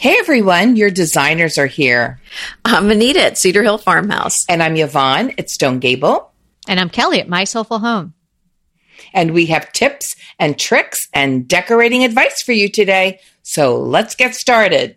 Hey, everyone. Your designers are here. I'm Anita at Cedar Hill Farmhouse. And I'm Yvonne at Stone Gable. And I'm Kelly at My Soulful Home. And we have tips and tricks and decorating advice for you today. So let's get started.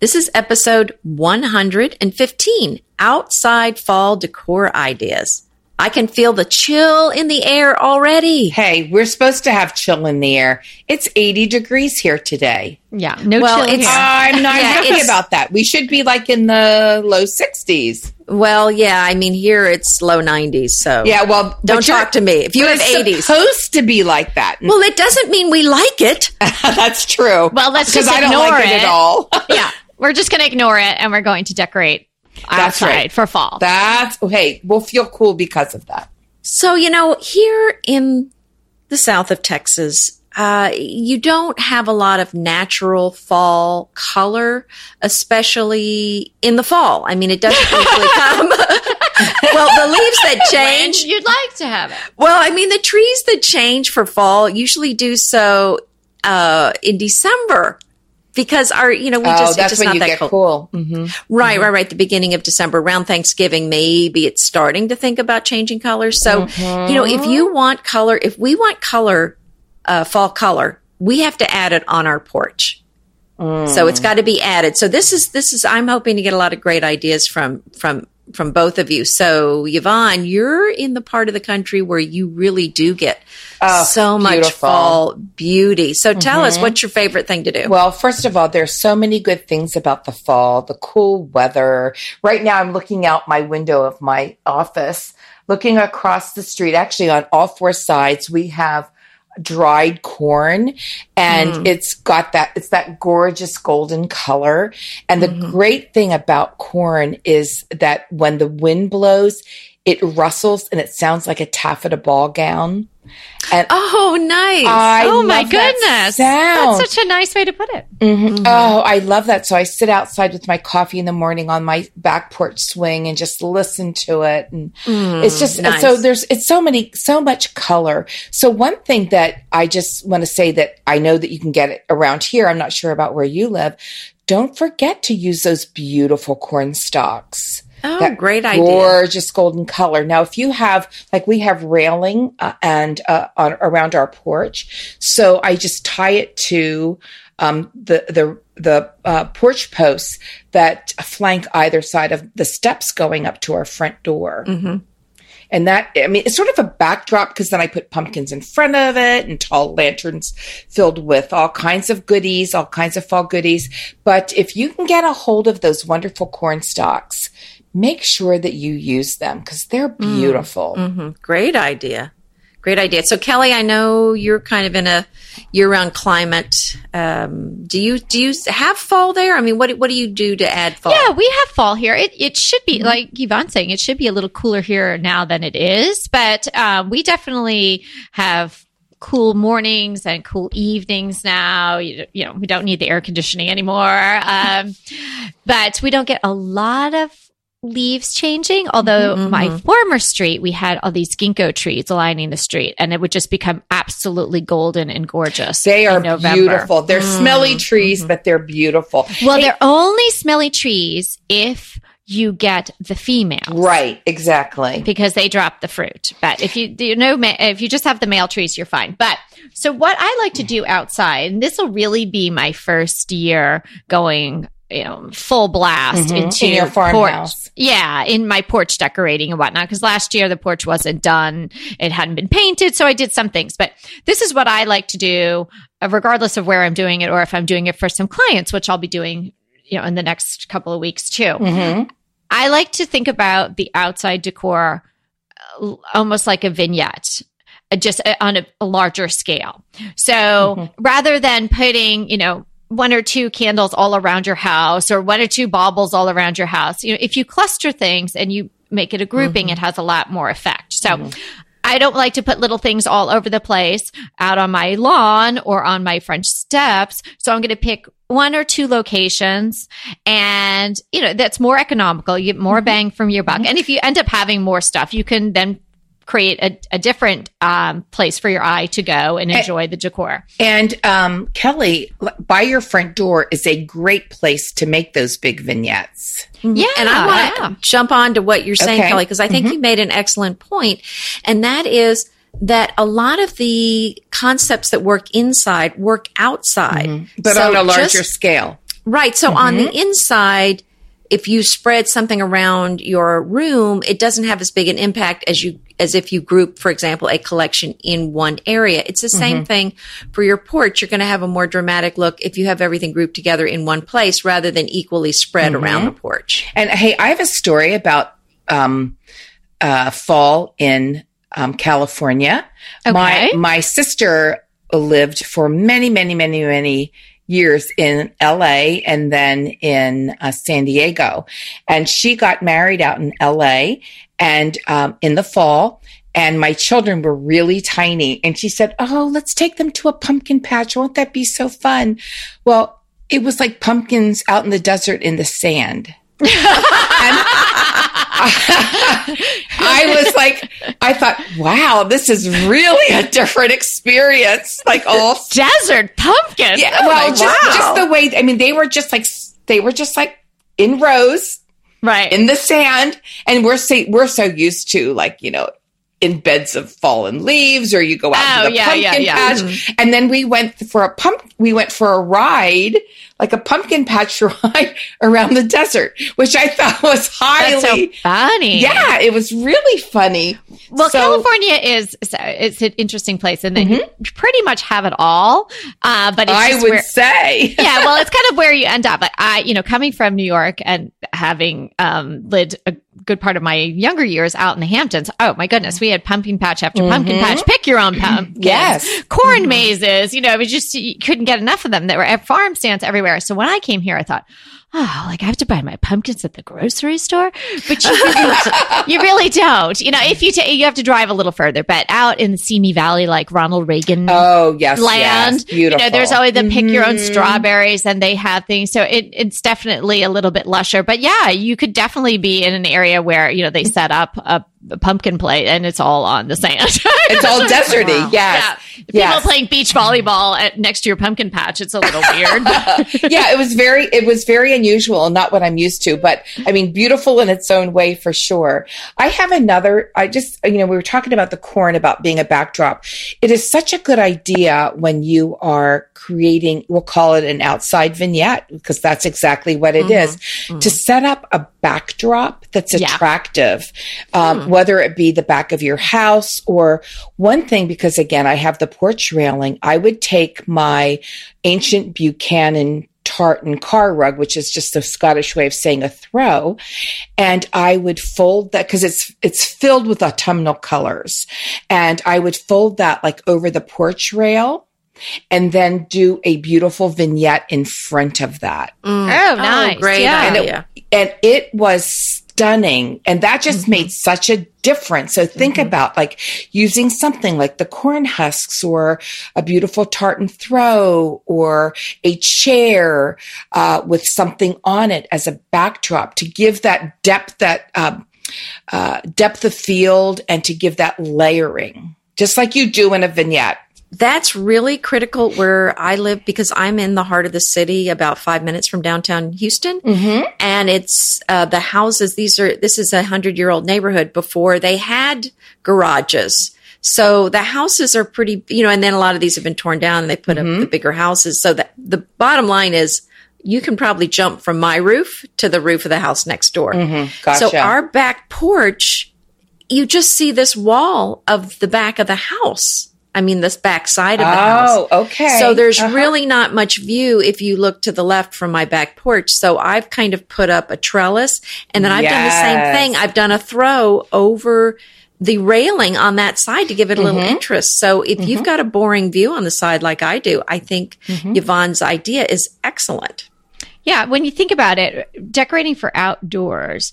This is episode 115, Outside Fall Decor Ideas. I can feel the chill in the air already. Hey, we're supposed to have chill in the air. It's 80 degrees here today. Yeah, chill here. I'm not happy about that. We should be like in the low 60s. Well, yeah, I mean, here it's low 90s, so yeah. Well, don't talk to me. If you have 80s. It's supposed to be like that. Well, it doesn't mean we like it. That's true. Well, let's just ignore it. Because I don't like it at all. Yeah, we're just going to ignore it, and we're going to decorate outside for fall. That's okay. We'll feel cool because of that. So, you know, here in the south of Texas, you don't have a lot of natural fall color, especially in the fall. I mean, it doesn't usually come. Well, the leaves that change. When you'd like to have it. Well, I mean, the trees that change for fall usually do so in December. Because it's just not that cool. Mm-hmm. Right. The beginning of December, around Thanksgiving, maybe it's starting to think about changing colors. So, fall color, we have to add it on our porch. Mm. So it's got to be added. So this is, I'm hoping to get a lot of great ideas from both of you. So Yvonne, you're in the part of the country where you really do get so much fall beauty. So tell us, what's your favorite thing to do? Well, first of all, there's so many good things about the fall, the cool weather. Right now, I'm looking out my window of my office, looking across the street. Actually, on all four sides, we have dried corn, and it's that gorgeous golden color. And the great thing about corn is that when the wind blows, it rustles and it sounds like a taffeta ball gown. And nice. My goodness. That's such a nice way to put it. I love that. So I sit outside with my coffee in the morning on my back porch swing and just listen to it. And it's just nice. So it's so much color. So one thing that I just want to say that I know that you can get it around here. I'm not sure about where you live. Don't forget to use those beautiful corn stalks. Oh, great idea. Gorgeous golden color. Now, if you have, like we have railing around our porch. So I just tie it to the porch posts that flank either side of the steps going up to our front door. Mm-hmm. And that, I mean, it's sort of a backdrop because then I put pumpkins in front of it and tall lanterns filled with all kinds of fall goodies. But if you can get a hold of those wonderful corn stalks, make sure that you use them because they're beautiful. Mm-hmm. Great idea. So Kelly, I know you're kind of in a year-round climate. Do you have fall there? I mean, what do you do to add fall? Yeah, we have fall here. It should be, like Yvonne's saying, it should be a little cooler here now than it is. But we definitely have cool mornings and cool evenings now. You know, we don't need the air conditioning anymore. But we don't get a lot of leaves changing, although my former street, we had all these ginkgo trees lining the street, and it would just become absolutely golden and gorgeous. They are beautiful. They're smelly trees, but they're beautiful. Well, they're only smelly trees if you get the females. Right, exactly. Because they drop the fruit. But if you just have the male trees, you're fine. But so what I like to do outside, and this will really be my first year going full blast into your farmhouse. Yeah, in my porch decorating and whatnot. Because last year the porch wasn't done. It hadn't been painted. So I did some things. But this is what I like to do, regardless of where I'm doing it or if I'm doing it for some clients, which I'll be doing in the next couple of weeks too. Mm-hmm. I like to think about the outside decor almost like a vignette, just on a larger scale. So rather than putting, one or two candles all around your house or one or two baubles all around your house. If you cluster things and you make it a grouping, it has a lot more effect. So I don't like to put little things all over the place out on my lawn or on my front steps. So I'm going to pick one or two locations, and that's more economical. You get more bang from your buck. And if you end up having more stuff, you can then create a different place for your eye to go and enjoy the decor. And Kelly, by your front door is a great place to make those big vignettes. Yeah. And I want to jump on to what you're saying, Kelly, because I think you made an excellent point. And that is that a lot of the concepts that work inside work outside. But so on a larger scale. Right. So on the inside, if you spread something around your room, it doesn't have as big an impact as if you group, for example, a collection in one area. It's the same thing for your porch. You're going to have a more dramatic look if you have everything grouped together in one place rather than equally spread around the porch. And hey, I have a story about fall in California. Okay. My sister lived for many years in LA and then in San Diego. And she got married out in LA and in the fall. And my children were really tiny. And she said, oh, let's take them to a pumpkin patch. Won't that be so fun? Well, it was like pumpkins out in the desert in the sand. I was like, I thought, wow, this is really a different experience. Like all desert pumpkins. Yeah, well, just the way, I mean, they were just like in rows, right, in the sand. And we're so used to, like, you know, in beds of fallen leaves, or you go out to the pumpkin patch. Mm-hmm. And then we went for a ride, like a pumpkin patch ride around the desert, which I thought was highly so funny. Yeah, it was really funny. Well, California it's an interesting place, and you pretty much have it all. But it's I would say, yeah. Well, it's kind of where you end up. Like coming from New York and having lived a good part of my younger years out in the Hamptons. Oh my goodness, we had pumpkin patch after pumpkin patch. Pick your own pumpkin. Yes, corn mazes. You know, you couldn't get enough of them. They were at farm stands everywhere. So when I came here, I thought, oh, like I have to buy my pumpkins at the grocery store, but you really don't. You know, if you you have to drive a little further, but out in the Simi Valley, like Ronald Reagan. Oh yes, land. Yes, beautiful. You know, there's always the pick your own strawberries, and they have things. So it's definitely a little bit lusher, but yeah, you could definitely be in an area where they set up a pumpkin plate, and it's all on the sand. It's all deserty. Wow. Yes. Yeah. People playing beach volleyball next to your pumpkin patch. It's a little weird. Yeah, it was very unusual, not what I'm used to, but I mean, beautiful in its own way for sure. I have another, we were talking about the corn, about being a backdrop. It is such a good idea when you are creating, we'll call it an outside vignette, because that's exactly what it is, to set up a backdrop that's attractive, whether it be the back of your house or one thing, because again, I have the porch railing. I would take my ancient Buchanan tartan car rug, which is just the Scottish way of saying a throw. And I would fold that because it's filled with autumnal colors. And I would fold that like over the porch rail and then do a beautiful vignette in front of that. Oh, nice. Oh, great. Yeah. And it was stunning. And that just made such a difference. So think about like using something like the corn husks or a beautiful tartan throw or a chair with something on it as a backdrop to give that depth, that depth of field, and to give that layering, just like you do in a vignette. That's really critical where I live, because I'm in the heart of the city, about 5 minutes from downtown Houston. And it's the houses. This is a 100-year-old neighborhood before they had garages. So the houses are pretty, and then a lot of these have been torn down and they put up the bigger houses. So the bottom line is you can probably jump from my roof to the roof of the house next door. Gotcha. So our back porch, you just see this wall of the back of the house. I mean, this back side of the house. Oh, okay. So there's really not much view if you look to the left from my back porch. So I've kind of put up a trellis, and then I've done the same thing. I've done a throw over the railing on that side to give it a little interest. So if you've got a boring view on the side like I do, I think Yvonne's idea is excellent. Yeah. When you think about it, decorating for outdoors,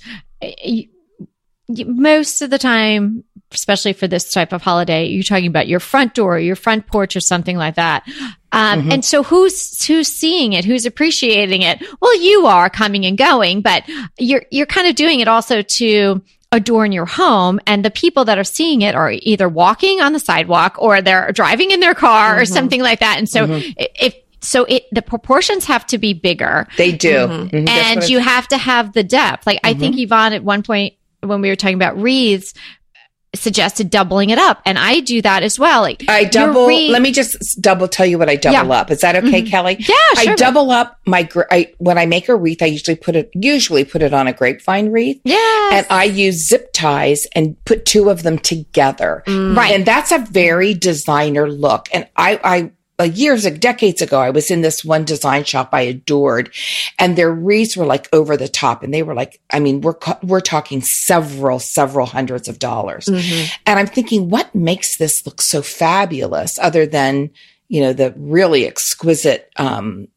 most of the time, especially for this type of holiday, you're talking about your front door, your front porch, or something like that. And so who's seeing it? Who's appreciating it? Well, you are coming and going, but you're kind of doing it also to adorn your home, and the people that are seeing it are either walking on the sidewalk or they're driving in their car or something like that. And so the proportions have to be bigger. They do. And you have to have the depth. Like I think Yvonne at one point when we were talking about wreaths suggested doubling it up. And I do that as well. Like I double, let me just tell you what I double up. Is that okay, Kelly? Yeah, sure. I double up my, when I make a wreath, I usually put it on a grapevine wreath. Yes. And I use zip ties and put two of them together. Right. And that's a very designer look. And decades ago, I was in this one design shop I adored, and their wreaths were like over the top, and they were like, I mean, we're talking several hundreds of dollars, and I'm thinking, what makes this look so fabulous, other than the really exquisite faux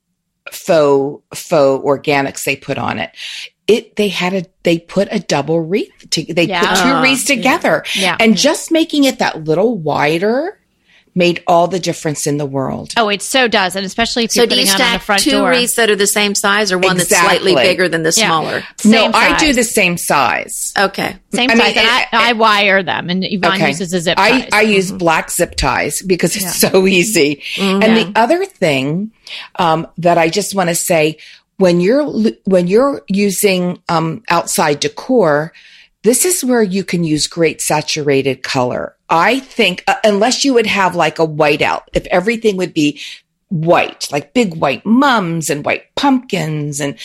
organics they put on it. They put a double wreath. Put two wreaths together, and just making it that little wider made all the difference in the world. Oh, it so does. And especially if you're putting on the front door. So do you stack two wreaths that are the same size, or one that's slightly bigger than the smaller? No, I do the same size. Okay. Same size. Mean, and I wire them, and Yvonne uses a zip tie. I use black zip ties because it's so easy. And the other thing that I just want to say, when you're using outside decor, this is where you can use great saturated color. I think, unless you would have like a whiteout, if everything would be white, like big white mums and white pumpkins and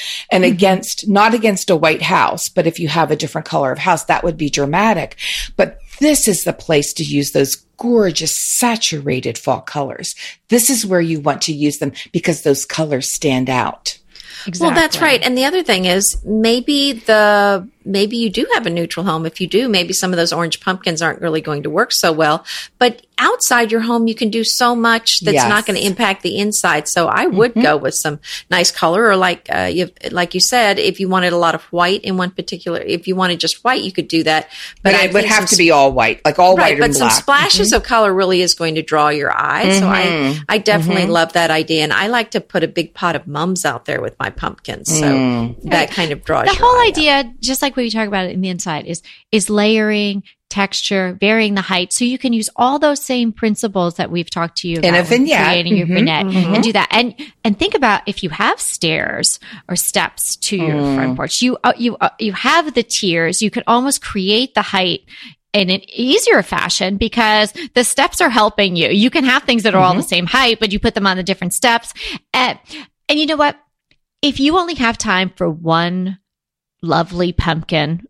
not against a white house, but if you have a different color of house, that would be dramatic. But this is the place to use those gorgeous saturated fall colors. This is where you want to use them because those colors stand out. Exactly. Well, that's right. And the other thing is maybe you do have a neutral home. If you do, maybe some of those orange pumpkins aren't really going to work so well. But outside your home, you can do so much that's not going to impact the inside. So I would go with some nice color, or like you said, if you wanted a lot of white in one particular, if you wanted just white, you could do that. But it would have to be all white, like all white and black. But some splashes of color really is going to draw your eye. So I definitely love that idea. And I like to put a big pot of mums out there with my pumpkins. So that kind of draws your eye. The whole idea, just like we talk about it in the inside, is layering, texture, varying the height. So you can use all those same principles that we've talked to you about in a vignette, creating your vignette, and do that. And think about if you have stairs or steps to your front porch, you have the tiers. You could almost create the height in an easier fashion because the steps are helping you. You can have things that are all the same height, but you put them on the different steps. And you know what? If you only have time for one lovely pumpkin,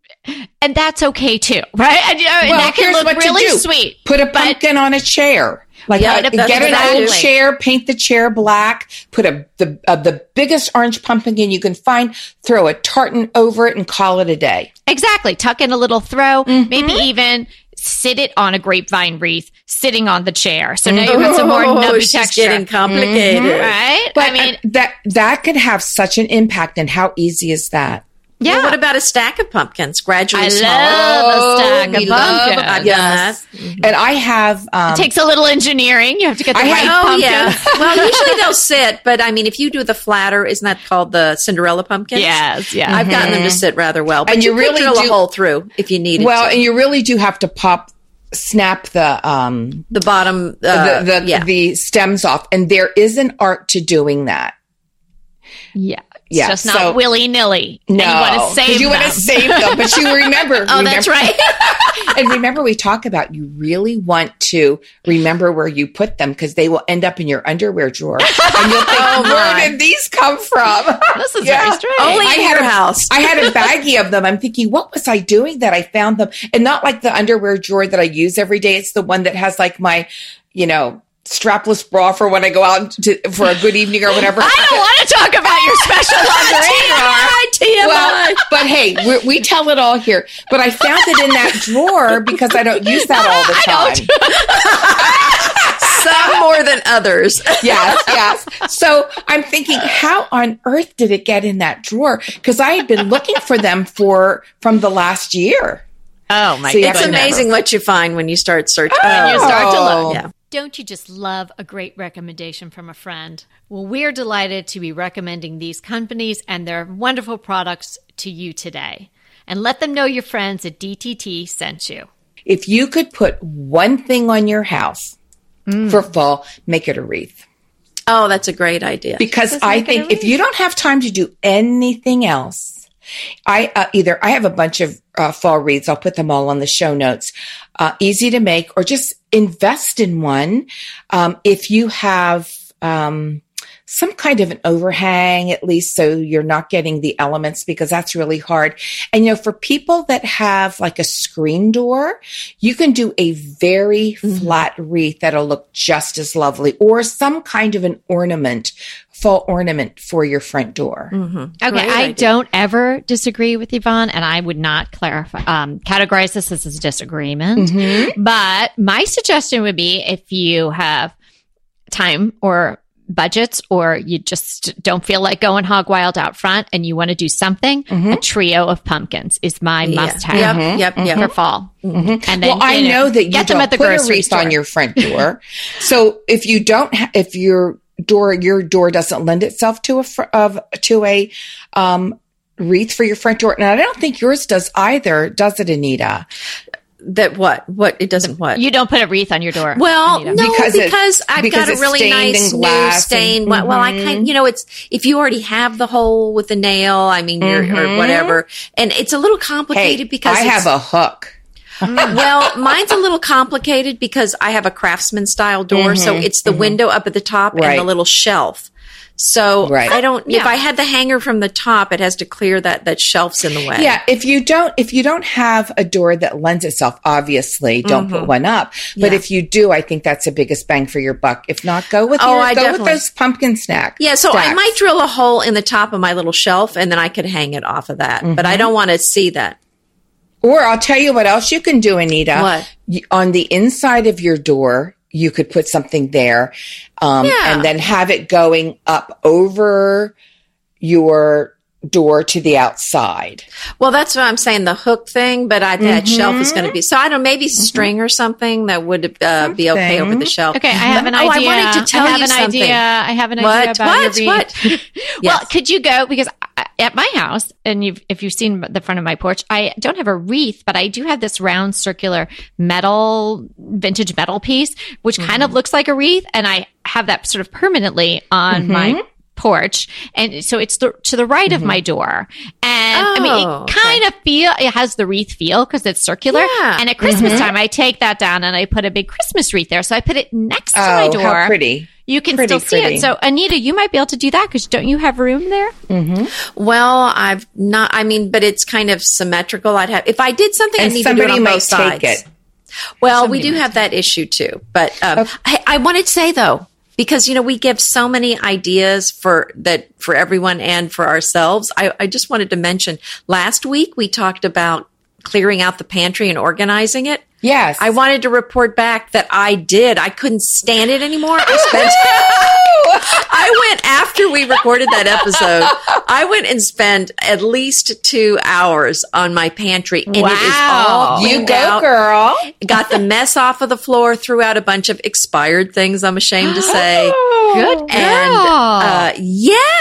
and that's okay too, right? And that can look really sweet. Put a pumpkin on a chair. Get an old chair, paint the chair black, put the biggest orange pumpkin you can find, throw a tartan over it, and call it a day. Exactly. Tuck in a little throw, maybe even sit it on a grapevine wreath, sitting on the chair. So now you have some more nubby texture. It's getting complicated. Right? But I mean, that could have such an impact, and how easy is that? Yeah. Well, what about a stack of pumpkins? Gradually smaller. I love a stack of pumpkins. I've done that. And I have... it takes a little engineering. You have to get the right pumpkins. Yeah. Well, usually they'll sit, but I mean, if you do the flatter, isn't that called the Cinderella pumpkins? Yes, yeah. I've gotten them to sit rather well. But and you really drill a hole through if you need it. Well, and you really do have to snap the bottom... the stems off. And there is an art to doing that. Yeah. It's just not willy-nilly. No. And you want to save them, but you remember. That's right. And remember, we talk about you really want to remember where you put them because they will end up in your underwear drawer. And you'll think, where did these come from? This is very strange. Only in your house. I had a baggie of them. I'm thinking, what was I doing that I found them? And not like the underwear drawer that I use every day. It's the one that has like my, strapless bra for when I go out for a good evening or whatever. I don't want to talk about your special lingerie. TMI. Well, but hey, we tell it all here. But I found it in that drawer because I don't use that all the time. Some more than others. Yes. So I'm thinking, how on earth did it get in that drawer? Because I had been looking for them from the last year. Oh my God. It's amazing what you find when you start searching. When you start to look. Yeah. Don't you just love a great recommendation from a friend? Well, we're delighted to be recommending these companies and their wonderful products to you today. and let them know your friends at DTT sent you. If you could put one thing on your house for fall, make it a wreath. Oh, that's a great idea. Because I think if you don't have time to do anything else, I have a bunch of fall wreaths. I'll put them all on the show notes. Easy to make, or just invest in one. If you have some kind of an overhang, at least, so you're not getting the elements, because that's really hard. And, you know, for people that have like a screen door, you can do a very flat wreath that'll look just as lovely, or some kind of an ornament, fall ornament for your front door. Okay. Great idea. Don't ever disagree with Yvonne, and I would not clarify, categorize this as a disagreement. But my suggestion would be, if you have time or budgets, or you just don't feel like going hog wild out front and you want to do something, a trio of pumpkins is my must-have for fall. And then, well, I know that you get don't put a wreath on your front door. So if you don't, if your door doesn't lend itself to a wreath for your front door, and I don't think yours does either, does it, Anita? That what it doesn't what you don't put a wreath on your door. Well, Anita. No, because I've got a really nice new stain. Well, I kind, you know, it's if you already have the hole with the nail, I mean, or whatever, and it's a little complicated because I have a hook. Well, mine's a little complicated because I have a craftsman style door, so it's the window up at the top and the little shelf. So I don't, if I had the hanger from the top, it has to clear that shelf's in the way. Yeah. If you don't have a door that lends itself, obviously don't put one up. But if you do, I think that's the biggest bang for your buck. If not, go with those pumpkin snacks. Yeah. So stacks. I might drill a hole in the top of my little shelf, and then I could hang it off of that, but I don't want to see that. Or I'll tell you what else you can do, Anita. What? On the inside of your door, you could put something there, and then have it going up over your door to the outside. Well, that's what I'm saying, the hook thing, but that shelf is going to be, so I don't know, maybe string or something that would be okay over the shelf. Okay, I have an idea. I wanted to tell you something. I have an idea about your wreath. Yes. Well, could you go, because at my house, and if you've seen the front of my porch, I don't have a wreath, but I do have this round circular vintage metal piece, which kind of looks like a wreath. And I have that sort of permanently on my porch. And so it's to the right of my door. And I mean, it kind of it has the wreath feel because it's circular. Yeah. And at Christmas time, I take that down and I put a big Christmas wreath there. So I put it next to my door. How pretty. You can still see it. So, Anita, you might be able to do that because don't you have room there? Well, I've not. I mean, but it's kind of symmetrical. I'd have if I did something. And I need somebody to do it on both sides. Take it. Well, somebody we do have that issue too. But okay. I wanted to say though, because you know we give so many ideas for everyone and for ourselves. I just wanted to mention last week we talked about clearing out the pantry and organizing it. Yes. I wanted to report back that I did. I couldn't stand it anymore. After we recorded that episode, I went and spent at least 2 hours on my pantry. And it is all cleaned out. Girl. Got the mess off of the floor, threw out a bunch of expired things, I'm ashamed to say. Good girl. And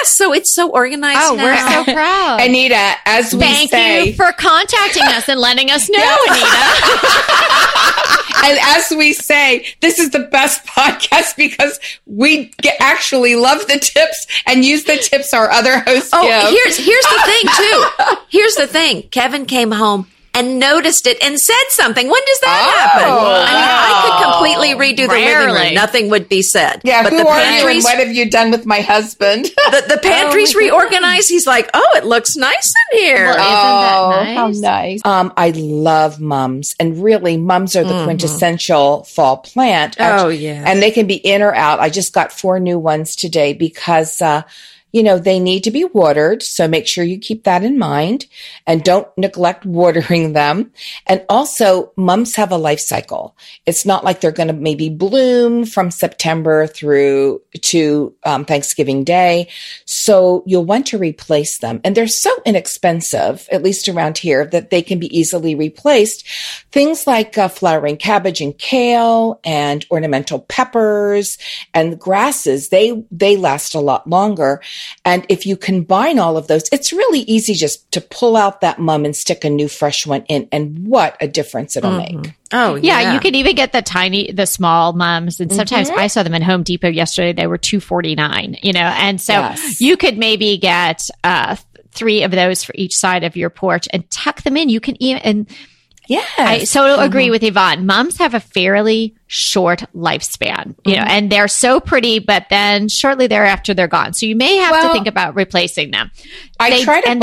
so it's so organized now. We're so proud. Anita, as we thank you for contacting us and letting us know, Anita. And as we say, this is the best podcast because we actually love the tips and use the tips our other hosts give. Here's the thing, too. Here's the thing. Kevin came home and noticed it and said something. When does that happen? I mean, I could completely redo the living room. Nothing would be said. Yeah, but who are you and what have you done with my husband? The pantry's reorganized. He's like, it looks nice in here. Well, isn't that nice? How nice. I love mums. And really, mums are the quintessential fall plant. Oh, yeah. And they can be in or out. I just got 4 new ones today because... you know, they need to be watered. So make sure you keep that in mind and don't neglect watering them. And also mums have a life cycle. It's not like they're going to maybe bloom from September through to Thanksgiving Day. So you'll want to replace them. And they're so inexpensive, at least around here, that they can be easily replaced. Things like flowering cabbage and kale and ornamental peppers and grasses, they last a lot longer. And if you combine all of those, it's really easy just to pull out that mum and stick a new fresh one in. And what a difference it'll make. Oh, yeah. You could even get the small mums. And sometimes I saw them in Home Depot yesterday. They were $2.49, you know, and so you could maybe get 3 of those for each side of your porch and tuck them in. You can even, and I agree with Yvonne. Mums have a fairly short lifespan, you know, and they're so pretty, but then shortly thereafter they're gone. So you may have to think about replacing them. I try to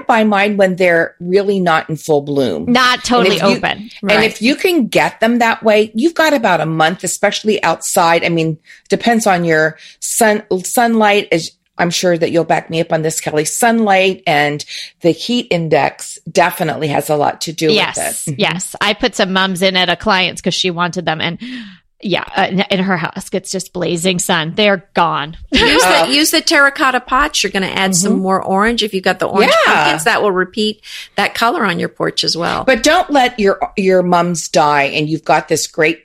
buy mine when they're really not in full bloom. Not totally open. And if you can get them that way, you've got about a month, especially outside. I mean, depends on your sunlight is, I'm sure that you'll back me up on this, Kelly. Sunlight and the heat index definitely has a lot to do with it. Yes. I put some mums in at a client's because she wanted them. And in her house, it's just blazing sun. They're gone. Use the terracotta pots. You're going to add some more orange. If you've got the orange pumpkins, that will repeat that color on your porch as well. But don't let your mums die and you've got this great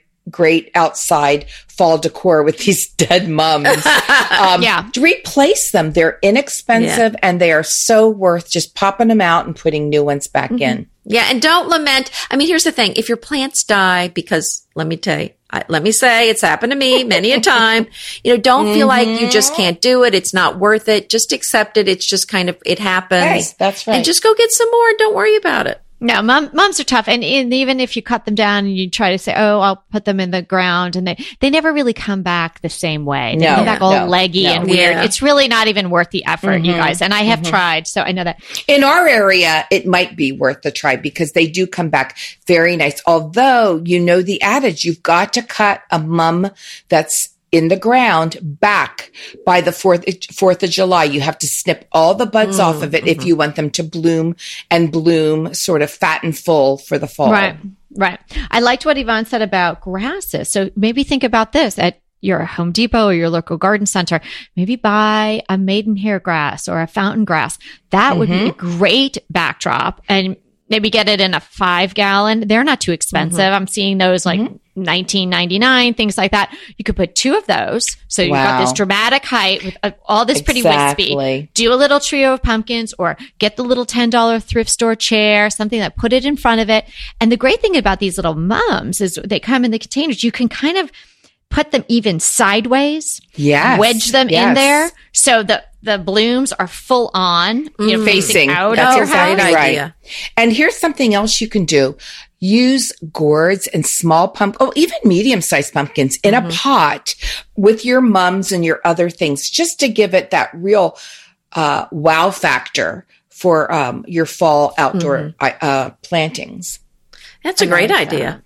outside fall decor with these dead mums. To replace them. They're inexpensive and they are so worth just popping them out and putting new ones back in. Yeah. And don't lament. I mean, here's the thing. If your plants die, because let me tell you, let me say it's happened to me many a time, you know, don't feel like you just can't do it. It's not worth it. Just accept it. It's just kind of, it happens. Right. That's right. And just go get some more. Don't worry about it. No, moms are tough. And even if you cut them down and you try to say, oh, I'll put them in the ground, and they never really come back the same way. They come back all leggy and weird. Yeah. It's really not even worth the effort, you guys. And I have tried, so I know that. In our area, it might be worth the try because they do come back very nice. Although, you know the adage, you've got to cut a mum that's in the ground back by the 4th of July. You have to snip all the buds off of it if you want them to bloom sort of fat and full for the fall. Right. I liked what Yvonne said about grasses. So maybe think about this at your Home Depot or your local garden center. Maybe buy a maidenhair grass or a fountain grass. That would be a great backdrop, and maybe get it in a 5-gallon. They're not too expensive. I'm seeing those like $19.99, things like that. You could put 2 of those. So you've got this dramatic height with all this pretty wispy. Do a little trio of pumpkins, or get the little $10 thrift store chair, something that put it in front of it. And the great thing about these little mums is they come in the containers. You can kind of put them even sideways, wedge them in there. So the blooms are full on, you know, facing out. That's your idea. And here's something else you can do. Use gourds and small even medium-sized pumpkins in a pot with your mums and your other things, just to give it that real wow factor for your fall outdoor plantings. That's a great idea.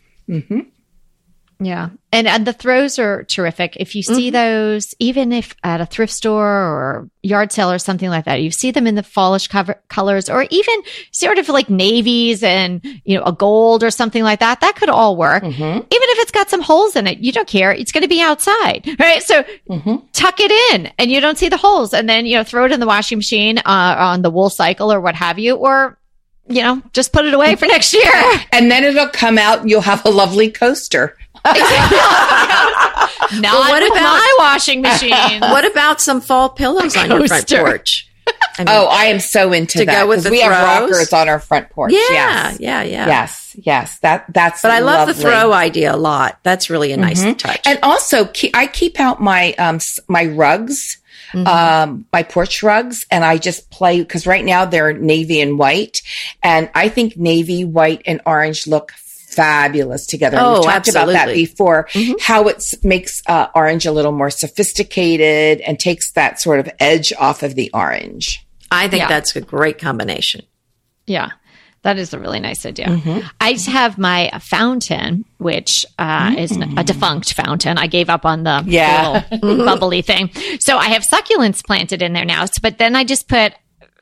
Yeah. And the throws are terrific. If you see those, even if at a thrift store or yard sale or something like that, you see them in the fallish colors, or even sort of like navies and, you know, a gold or something like that. That could all work. Even if it's got some holes in it, you don't care. It's going to be outside, right? So tuck it in and you don't see the holes, and then, you know, throw it in the washing machine on the wool cycle or what have you, or, you know, just put it away for next year. And then it'll come out and you'll have a lovely coaster. Not what about my washing machine? What about some fall pillows on your front porch? I mean, I am so into to that. Go with the we throws. Have rockers on our front porch. Yes. That's. But I love the throw idea a lot. That's really a nice touch. And also, I keep out my my rugs. My porch rugs, and I just play, because right now they're navy and white, and I think navy, white, and orange look fabulous together. Oh, we talked about that before, how it makes orange a little more sophisticated and takes that sort of edge off of the orange. I think that's a great combination. Yeah. That is a really nice idea. I have my fountain, which is a defunct fountain. I gave up on the little bubbly thing. So I have succulents planted in there now. But then I just put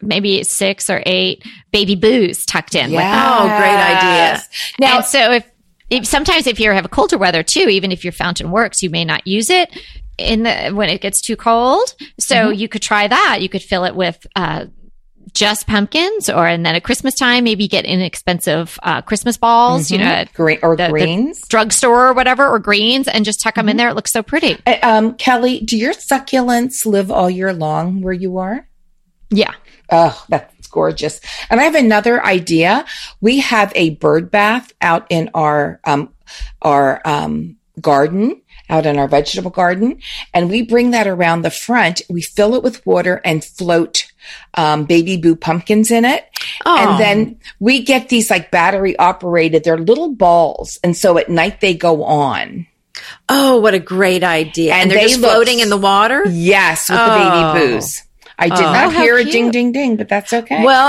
maybe 6 or 8 baby boos tucked in. Oh, great ideas. Now, and so if sometimes if you have a colder weather too, even if your fountain works, you may not use it when it gets too cold. So you could try that. You could fill it with just pumpkins, or and then at Christmas time, maybe get inexpensive Christmas balls, you know, greens, drugstore or whatever, or greens, and just tuck them in there. It looks so pretty. Kelly, do your succulents live all year long where you are? Yeah. Oh, that's gorgeous. And I have another idea. We have a bird bath out in our garden, out in our vegetable garden, and we bring that around the front. We fill it with water and float baby boo pumpkins in it. Oh. And then we get these like battery operated, they're little balls. And so at night they go on. Oh, what a great idea. And they're just floating in the water? Yes, with the baby boos. I did not hear a ding, ding, ding, but that's okay. Well,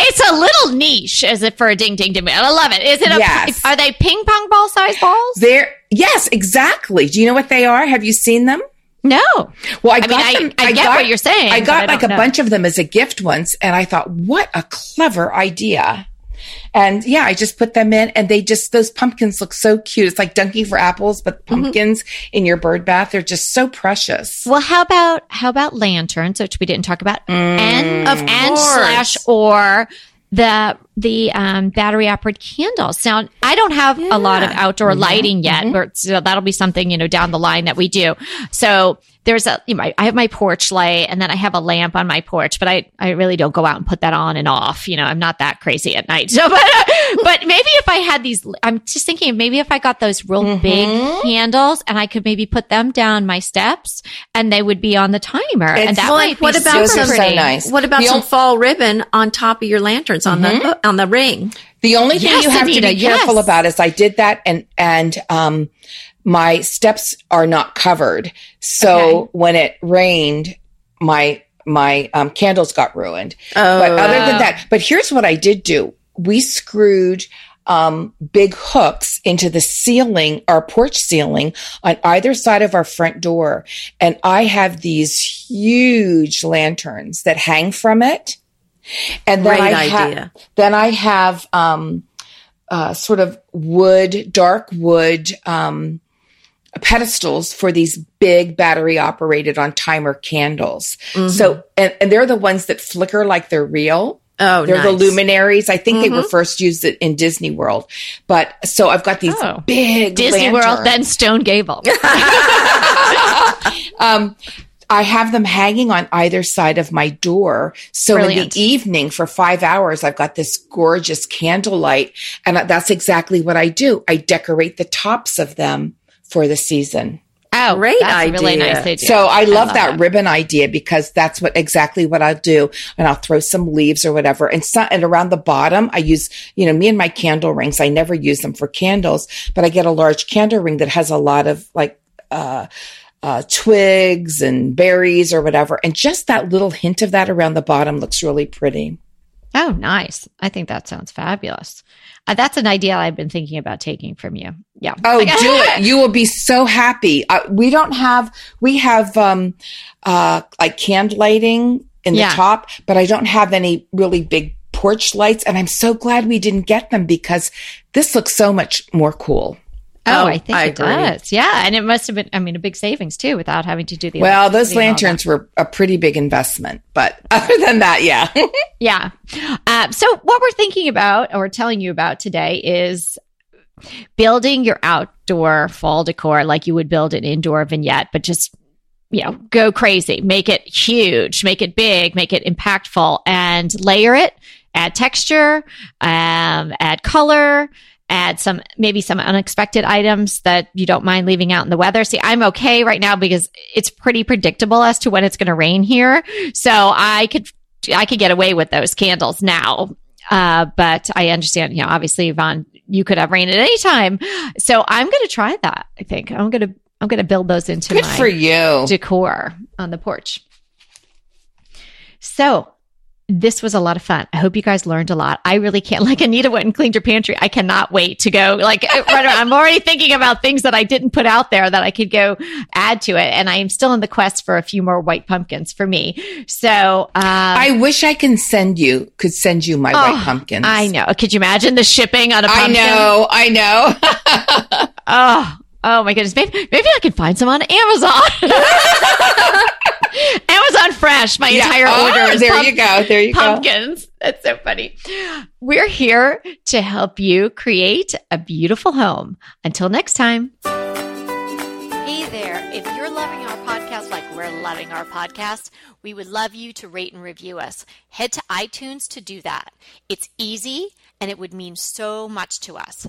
it's a little niche as if for a ding, ding, ding. I love it. Is it? Yes. Are they ping pong ball size balls? Yes, exactly. Do you know what they are? Have you seen them? No. Well, I got what you're saying. I got like a bunch of them as a gift once, and I thought, what a clever idea. And yeah, I just put them in, and those pumpkins look so cute. It's like donkey for apples, but pumpkins in your bird bath, they're just so precious. Well, how about lanterns, which we didn't talk about, and/or the battery operated candles. Now, I don't have a lot of outdoor lighting yet, but so that'll be something, you know, down the line that we do. So there's I have my porch light, and then I have a lamp on my porch, but I really don't go out and put that on and off. You know, I'm not that crazy at night. So, but maybe if I had these, I'm just thinking maybe if I got those real big candles and I could maybe put them down my steps and they would be on the timer. And that might be so nice. What about some fall ribbon on top of your lanterns on the ring? The only thing you have to be careful about is I did that and my steps are not covered. So when it rained, my candles got ruined. Oh, but other than that, but here's what I did do. We screwed big hooks into the ceiling, our porch ceiling, on either side of our front door. And I have these huge lanterns that hang from it. And then I have sort of dark wood, pedestals for these big battery operated on timer candles. So, and they're the ones that flicker like they're real. Oh, they're the luminaries. I think they were first used in Disney World. But so I've got these big Disney lanterns. World, then Stone Gable. I have them hanging on either side of my door. So in the evening for 5 hours, I've got this gorgeous candlelight. And that's exactly what I do. I decorate the tops of them for the season. Oh, great idea. Really nice idea. So I love that ribbon idea, because that's exactly what I'll do. And I'll throw some leaves or whatever. And around the bottom, I use, you know, me and my candle rings. I never use them for candles, but I get a large candle ring that has a lot of like, twigs and berries or whatever. And just that little hint of that around the bottom looks really pretty. Oh, nice. I think that sounds fabulous. That's an idea I've been thinking about taking from you. Yeah. Oh, do it. You will be so happy. We have like candle lighting in the top, but I don't have any really big porch lights. And I'm so glad we didn't get them, because this looks so much more cool. Oh, I think it does. Yeah. And it must have been, I mean, a big savings too, without having to do the. Well, those lanterns were a pretty big investment, but other than that, yeah. So what we're thinking about or telling you about today is building your outdoor fall decor like you would build an indoor vignette, but just, you know, go crazy, make it huge, make it big, make it impactful, and layer it, add texture, add color, add maybe some unexpected items that you don't mind leaving out in the weather. See, I'm okay right now because it's pretty predictable as to when it's going to rain here. So I could get away with those candles now. But I understand, you know, obviously, Yvonne, you could have rain at any time. So I'm going to try that. I think I'm going to build those into my decor on the porch. So this was a lot of fun. I hope you guys learned a lot. I really can't. Like Anita went and cleaned her pantry. I cannot wait to go. Like, right around, I'm already thinking about things that I didn't put out there that I could go add to it. And I am still in the quest for a few more white pumpkins for me. So I wish I can send you my white pumpkins. I know. Could you imagine the shipping on a pumpkin? I know. Oh my goodness. Maybe I can find some on Amazon. Amazon Fresh. My entire order is pumpkins. That's so funny. We're here to help you create a beautiful home. Until next time. Hey there. If you're loving our podcast like we're loving our podcast, we would love you to rate and review us. Head to iTunes to do that. It's easy and it would mean so much to us.